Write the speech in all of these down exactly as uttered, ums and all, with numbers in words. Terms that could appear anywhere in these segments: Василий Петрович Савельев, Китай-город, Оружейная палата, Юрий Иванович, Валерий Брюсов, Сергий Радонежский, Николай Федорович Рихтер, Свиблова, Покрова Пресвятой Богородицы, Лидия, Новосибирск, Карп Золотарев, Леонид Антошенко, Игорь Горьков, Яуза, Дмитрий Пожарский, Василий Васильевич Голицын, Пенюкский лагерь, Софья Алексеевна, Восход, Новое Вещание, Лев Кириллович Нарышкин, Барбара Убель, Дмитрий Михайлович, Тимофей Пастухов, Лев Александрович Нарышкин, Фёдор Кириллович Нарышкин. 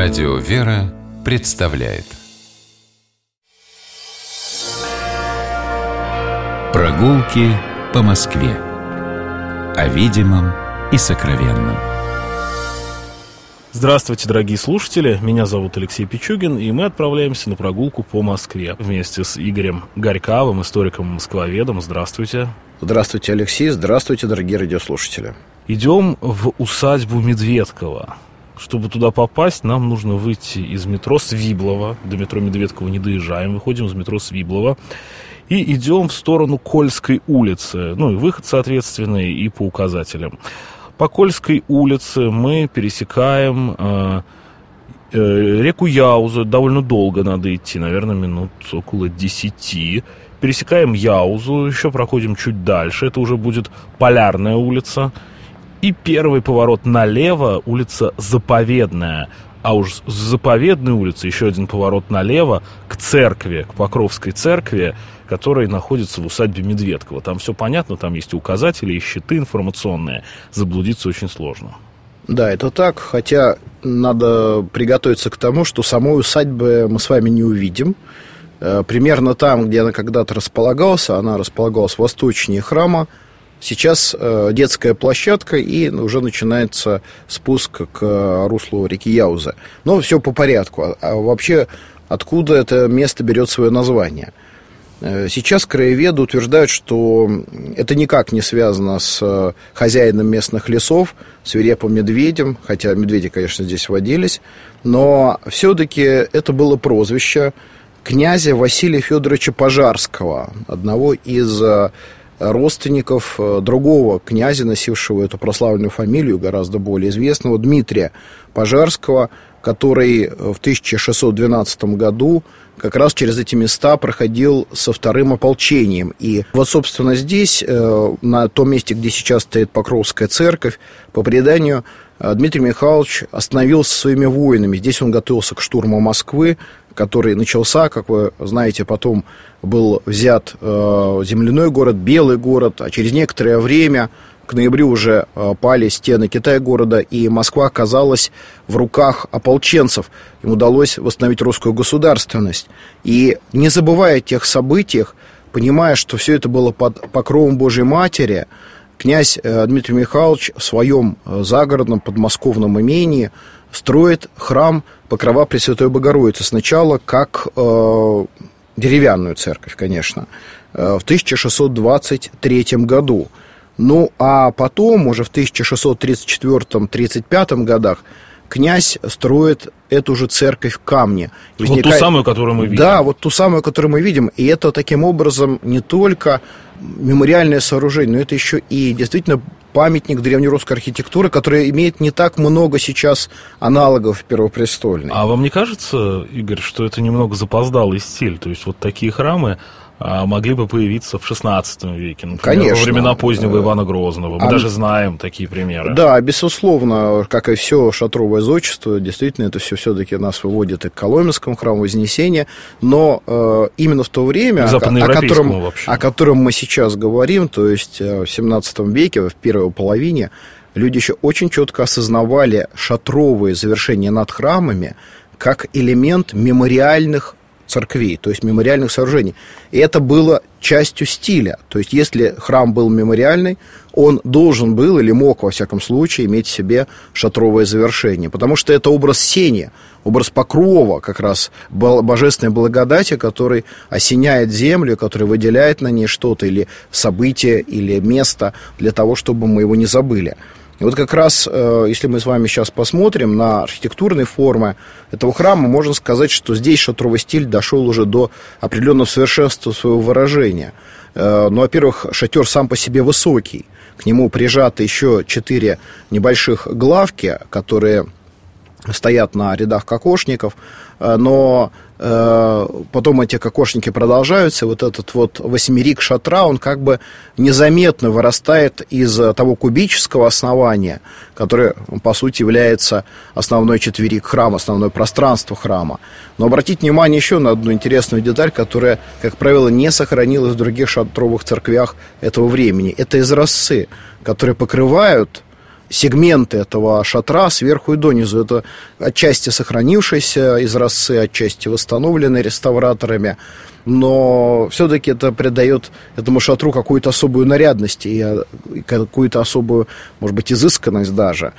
Радио Вера представляет прогулки по Москве. О видимом и сокровенном. Здравствуйте, дорогие слушатели. Меня зовут Алексей Пичугин, и мы отправляемся на прогулку по Москве вместе с Игорем Горьковым, историком-москвоведом. Здравствуйте. Здравствуйте, Алексей. Здравствуйте, дорогие радиослушатели. Идем в усадьбу Медведково. Чтобы туда попасть, нам нужно выйти из метро Свиблова. До метро Медведково не доезжаем, выходим из метро Свиблова и идем в сторону Кольской улицы. Ну и выход, соответственно, и по указателям. По Кольской улице мы пересекаем э, э, реку Яузу. Довольно долго надо идти, наверное, минут около десяти. Пересекаем Яузу, еще проходим чуть дальше. Это уже будет Полярная улица. И первый поворот налево, улица Заповедная. А уж с Заповедной улицы еще один поворот налево к церкви, к Покровской церкви, которая находится в усадьбе Медведково. Там все понятно, там есть и указатели, и щиты информационные. Заблудиться очень сложно. Да, это так, хотя надо приготовиться к тому, что самой усадьбы мы с вами не увидим. Примерно там, где она когда-то располагалась, она располагалась восточнее храма. Сейчас детская площадка, и уже начинается спуск к руслу реки Яузы. Но все по порядку. А вообще, откуда это место берет свое название? Сейчас краеведы утверждают, что это никак не связано с хозяином местных лесов, свирепым медведем, хотя медведи, конечно, здесь водились, но все-таки это было прозвище князя Василия Федоровича Пожарского, одного из родственников другого князя, носившего эту прославленную фамилию, гораздо более известного, Дмитрия Пожарского, который в тысяча шестьсот двенадцатом году как раз через эти места проходил со вторым ополчением. И вот, собственно, здесь, на том месте, где сейчас стоит Покровская церковь, по преданию, Дмитрий Михайлович остановился со своими воинами. Здесь он готовился к штурму Москвы, который начался, как вы знаете, потом был взят э, земляной город, Белый город, а через некоторое время, к ноябрю, уже э, пали стены Китай-города, и Москва оказалась в руках ополченцев. Им удалось восстановить русскую государственность. И не забывая о тех событиях, понимая, что все это было под покровом Божьей Матери, князь э, Дмитрий Михайлович в своем э, загородном подмосковном имении строит храм Покрова Пресвятой Богородицы. Сначала как э, деревянную церковь, конечно, э, в тысяча шестьсот двадцать третьем году. Ну, а потом, уже в тысяча шестьсот тридцать четвёртом — тридцать пятом годах, князь строит эту же церковь в камне. Возникает... Вот ту самую, которую мы видим. Да, вот ту самую, которую мы видим. И это, таким образом, не только мемориальное сооружение, но это еще и действительно памятник древнерусской архитектуры, который имеет не так много сейчас аналогов первопрестольной. А вам не кажется, Игорь, что это немного запоздалый стиль? То есть вот такие храмы могли бы появиться в шестнадцатом веке, например, конечно, во времена позднего Ивана Грозного. Мы а... даже знаем такие примеры. Да, безусловно, как и все шатровое зодчество, действительно, это все все-таки нас выводит и к Коломенскому храму Вознесения, но э, именно в то время, о, о, котором, о котором мы сейчас говорим, то есть в семнадцатом веке, в первой половине, люди еще очень четко осознавали шатровые завершения над храмами как элемент мемориальных церквей, то есть мемориальных сооружений. И это было частью стиля. То есть, если храм был мемориальный, он должен был или мог, во всяком случае, иметь в себе шатровое завершение. Потому что это образ сени, образ покрова, как раз божественной благодати, который осеняет землю, который выделяет на ней что-то или событие, или место для того, чтобы мы его не забыли. И вот как раз, если мы с вами сейчас посмотрим на архитектурные формы этого храма, можно сказать, что здесь шатровый стиль дошел уже до определенного совершенства своего выражения. Ну, во-первых, шатер сам по себе высокий. К нему прижаты еще четыре небольших главки, которые стоят на рядах кокошников, но э, потом эти кокошники продолжаются, вот этот вот восьмерик шатра, он как бы незаметно вырастает из того кубического основания, которое, по сути, является основной четверик храма, основное пространство храма. Но обратите внимание еще на одну интересную деталь, которая, как правило, не сохранилась в других шатровых церквях этого времени. Это изразцы, которые покрывают сегменты этого шатра сверху и донизу. Это отчасти сохранившиеся изразцы, отчасти восстановленные реставраторами, но все-таки это придает этому шатру какую-то особую нарядность и какую-то особую, может быть, изысканность даже.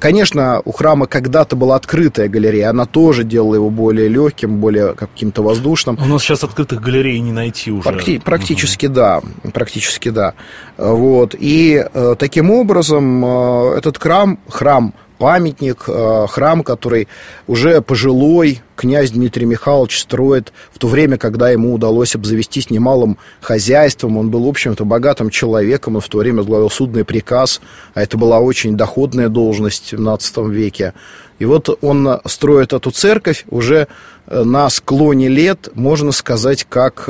Конечно, у храма когда-то была открытая галерея, она тоже делала его более легким, более каким-то воздушным. У нас сейчас открытых галерей не найти уже. Практи- практически, угу. да, практически да. Вот. И э, таким образом э, этот храм, храм памятник, э, храм, который уже пожилой князь Дмитрий Михайлович строит в то время, когда ему удалось обзавестись немалым хозяйством. Он был, в общем-то, богатым человеком, он в то время возглавил судный приказ, а это была очень доходная должность в семнадцатом веке. И вот он строит эту церковь уже на склоне лет, можно сказать, как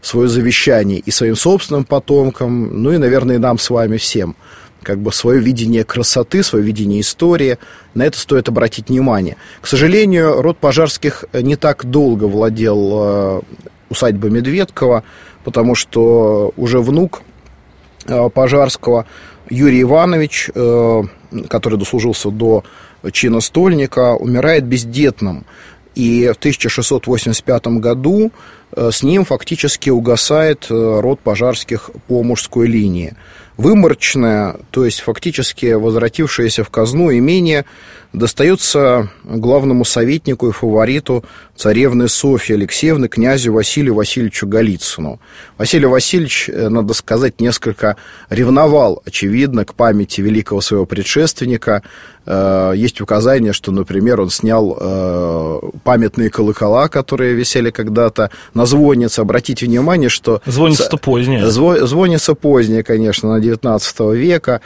свое завещание и своим собственным потомкам, ну и, наверное, и нам с вами всем. Как бы свое видение красоты, свое видение истории. На это стоит обратить внимание. К сожалению, род Пожарских не так долго владел усадьбой Медведково, потому что уже внук Пожарского Юрий Иванович, который дослужился до чина стольника, умирает бездетным. И в тысяча шестьсот восемьдесят пятом году с ним фактически угасает род Пожарских по мужской линии. Выморочное, то есть фактически возвратившееся в казну имение, достается главному советнику и фавориту царевны Софьи Алексеевны, князю Василию Васильевичу Голицыну. Василий Васильевич, надо сказать, несколько ревновал, очевидно, к памяти великого своего предшественника. Есть указание, что, например, он снял памятные колокола, которые висели когда-то на звоннице. Обратите внимание, что... Звонница-то поздняя. Звонница поздняя, конечно, на девятнадцатого века,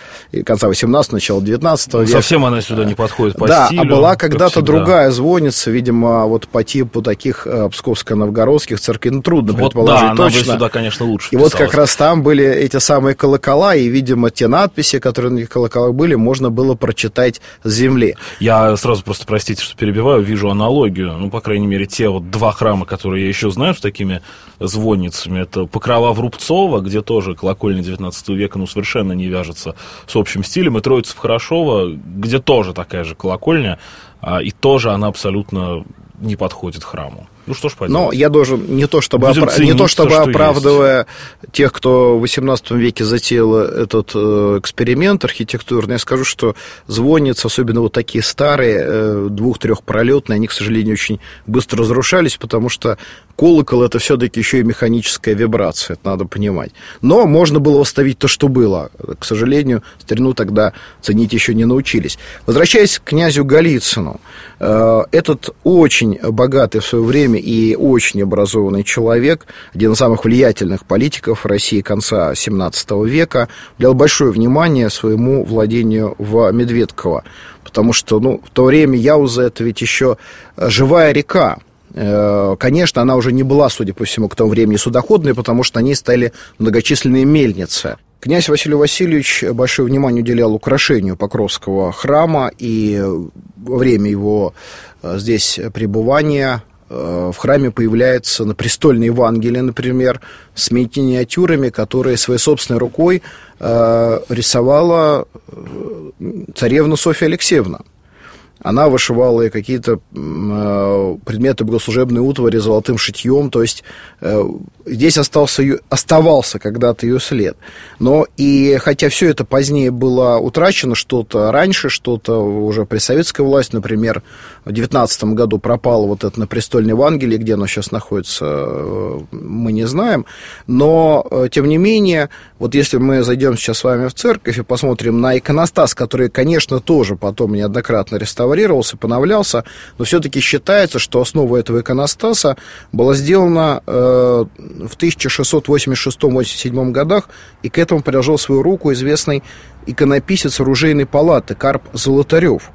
конца восемнадцатого, начало девятнадцатого века. Совсем она сюда не подходит по да, стилю. Да, а была когда-то другая звонница, видимо, вот по типу таких псковско-новгородских церквей. Ну, трудно вот предположить да, точно. Она сюда, конечно, лучше и писалась. Вот как раз там были эти самые колокола, и, видимо, те надписи, которые на них колоколах были, можно было прочитать с земли. Я сразу просто, простите, что перебиваю, вижу аналогию. Ну, по крайней мере, те вот два храма, которые я еще знаю, с такими звонницами, это Покрова Врубцова, где тоже колокольня девятнадцатого века, ну, совершенно не вяжется с общим стилем, и Троица Хорошова, где тоже такая же колокольня, и тоже она абсолютно не подходит храму. Ну, что ж поделать. Но я должен, не то чтобы, опра... не то, чтобы то, оправдывая есть. Тех, кто в восемнадцатом веке затеял этот эксперимент архитектурный, я скажу, что звонницы, особенно вот такие старые, двух-трехпролетные, они, к сожалению, очень быстро разрушались, потому что колокол – это все-таки еще и механическая вибрация, это надо понимать. Но можно было восстановить то, что было. К сожалению, старину тогда ценить еще не научились. Возвращаясь к князю Голицыну, этот очень богатый в свое время и очень образованный человек, один из самых влиятельных политиков России конца семнадцатого века, уделял большое внимание своему владению в Медведково, потому что ну, в то время Яуза – это ведь еще живая река. Конечно, она уже не была, судя по всему, к тому времени судоходной, потому что на ней стояли многочисленные мельницы. Князь Василий Васильевич большое внимание уделял украшению Покровского храма, и во время его здесь пребывания в храме появляется на престольной Евангелии, например, с миниатюрами, которые своей собственной рукой э, рисовала царевна Софья Алексеевна. Она вышивала и какие-то э, предметы богослужебной утвари золотым шитьем, то есть э, здесь остался, оставался когда-то ее след. Но и хотя все это позднее было утрачено, что-то раньше, что-то уже при советской власти, например, в девятнадцатом году пропало вот это на престольной Евангелии, где оно сейчас находится, э, мы не знаем, но э, тем не менее, вот если мы зайдем сейчас с вами в церковь и посмотрим на иконостас, который, конечно, тоже потом неоднократно реставрировался, поновлялся, но все-таки считается, что основа этого иконостаса была сделана э, в тысяча шестьсот восемьдесят шестом — восемьдесят седьмом годах, и к этому приложил свою руку известный иконописец Оружейной палаты Карп Золотарев.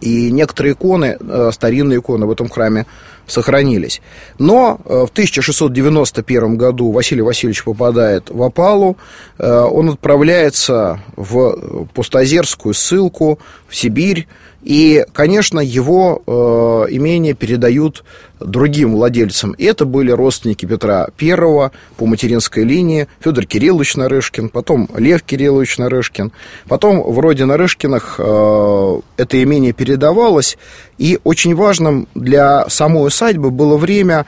И некоторые иконы, э, старинные иконы в этом храме сохранились. Но в тысяча шестьсот девяносто первом году Василий Васильевич попадает в опалу, он отправляется в Пустозерскую ссылку, в Сибирь, и, конечно, его э, имение передают другим владельцам. Это были родственники Петра Первого по материнской линии, Фёдор Кириллович Нарышкин, потом Лев Кириллович Нарышкин. Потом в роде Нарышкиных э, это имение передавалось, и очень важным для самой усадьбы было время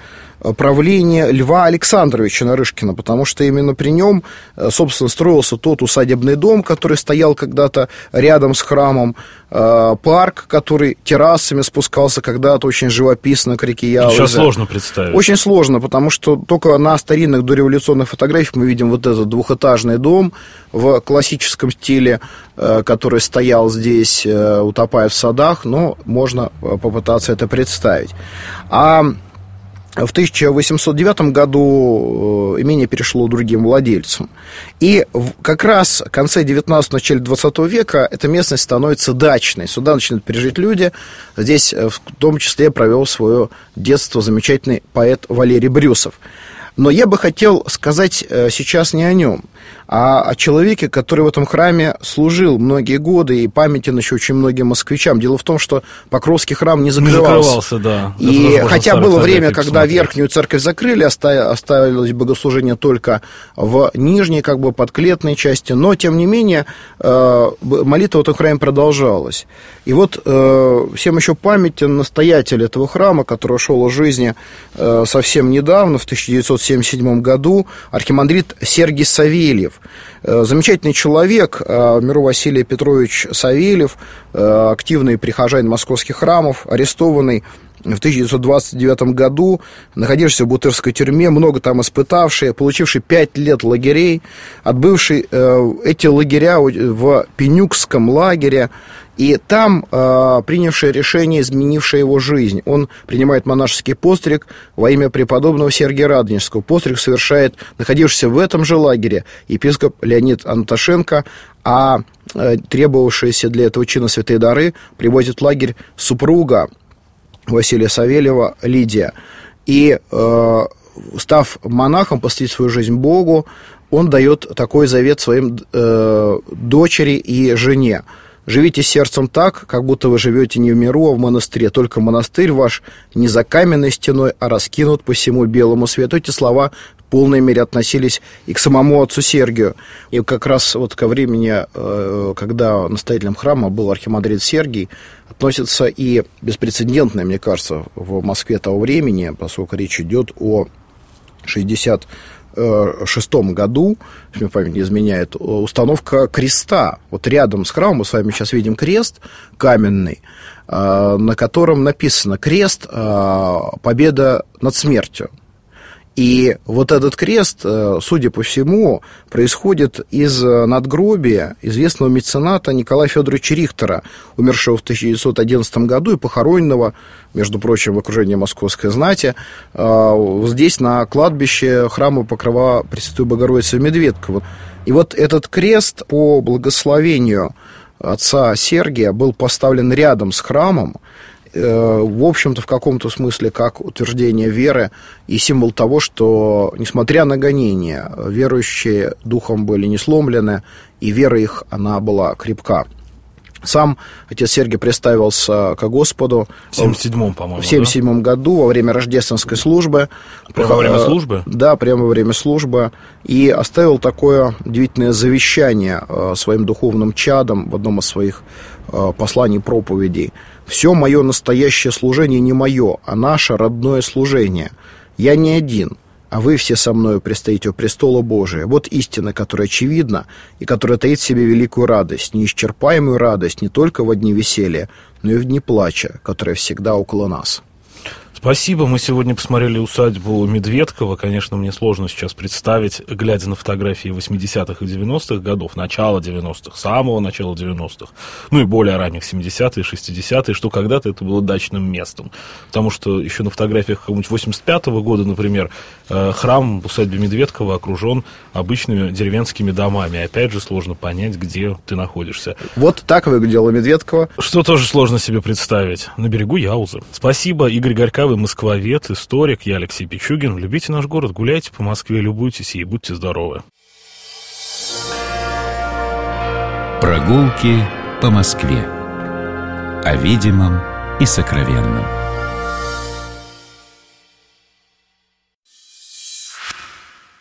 правления Льва Александровича Нарышкина, потому что именно при нем, собственно, строился тот усадебный дом, который стоял когда-то рядом с храмом, парк, который террасами спускался когда-то очень живописно к реке Яуза. Сейчас сложно представить. Очень сложно, потому что только на старинных дореволюционных фотографиях мы видим вот этот двухэтажный дом в классическом стиле, который стоял здесь, утопая в садах, но можно попытаться это представить. А в тысяча восемьсот девятом году имение перешло другим владельцам. И как раз в конце девятнадцатого, начале двадцатого века эта местность становится дачной. Сюда начинают переезжать люди. Здесь в том числе провел свое детство замечательный поэт Валерий Брюсов. Но я бы хотел сказать сейчас не о нем, а о человеке, который в этом храме служил многие годы и памятен еще очень многим москвичам. Дело в том, что Покровский храм не закрывался, не закрывался, да. И хотя было время, когда посмотреть. Верхнюю церковь закрыли, оставилось богослужение только в нижней, как бы подклетной части, но тем не менее молитва в этом храме продолжалась. И вот всем еще памятен настоятель этого храма, который ушел из жизни совсем недавно, в тысяча девятьсот семьдесят седьмом году, архимандрит Сергий Савельев. Замечательный человек, миру Василий Петрович Савельев, активный прихожанин московских храмов, арестованный в тысяча девятьсот двадцать девятом году, находившийся в Бутырской тюрьме, много там испытавший, получивший пять лет лагерей, отбывший эти лагеря в Пенюкском лагере, и там э, принявшее решение, изменившее его жизнь. Он принимает монашеский постриг во имя преподобного Сергия Радонежского. Постриг совершает находившийся в этом же лагере епископ Леонид Антошенко, а э, требовавшиеся для этого чина святые дары привозит в лагерь супруга Василия Савельева Лидия. И, э, став монахом, посвятив свою жизнь Богу, он дает такой завет своим э, дочери и жене. «Живите сердцем так, как будто вы живете не в миру, а в монастыре. Только монастырь ваш не за каменной стеной, а раскинут по всему белому свету». Эти слова в полной мере относились и к самому отцу Сергию. И как раз вот ко времени, когда настоятелем храма был архимандрит Сергий, относится и беспрецедентное, мне кажется, в Москве того времени, поскольку речь идет о шестьдесят шестом году, если мне память не изменяет, установка креста. Вот рядом с храмом мы с вами сейчас видим крест каменный, на котором написано «Крест, победа над смертью». И вот этот крест, судя по всему, происходит из надгробия известного мецената Николая Федоровича Рихтера, умершего в тысяча девятьсот одиннадцатом году и похороненного, между прочим, в окружении московской знати, здесь, на кладбище храма Покрова Пресвятой Богородицы в Медведково. И вот этот крест по благословению отца Сергия был поставлен рядом с храмом, в общем-то, в каком-то смысле, как утверждение веры и символ того, что, несмотря на гонения, верующие духом были не сломлены, и вера их, она была крепка. Сам отец Сергий представился ко Господу в семьдесят седьмом, по-моему, в семьдесят седьмом, да? году, во время рождественской службы. Прямо во время службы? Да, прямо во время службы. И оставил такое удивительное завещание своим духовным чадам в одном из своих посланий, проповедей. «Все мое настоящее служение не мое, а наше родное служение. Я не один, а вы все со мною предстоите у престола Божия. Вот истина, которая очевидна и которая таит в себе великую радость, неисчерпаемую радость не только во дни веселья, но и в дни плача, которая всегда около нас». Спасибо, мы сегодня посмотрели усадьбу Медведково. Конечно, мне сложно сейчас представить, глядя на фотографии восьмидесятых и девяностых годов, начала девяностых, самого начала девяностых, ну и более ранних семидесятые, шестидесятые, что когда-то это было дачным местом. Потому что еще на фотографиях какого-нибудь восемьдесят пятого года, например, храм в усадьбе Медведково окружен обычными деревенскими домами. Опять же, сложно понять, где ты находишься. Вот так выглядела Медведково. Что тоже сложно себе представить. На берегу Яузы. Спасибо, Игорь Горьков. вы москвовед, историк, я Алексей Пичугин. Любите наш город, гуляйте по Москве, любуйтесь и будьте здоровы. Прогулки по Москве. О видимом и сокровенном.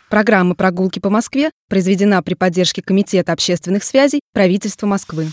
Программа «Прогулки по Москве» произведена при поддержке Комитета общественных связей правительства Москвы.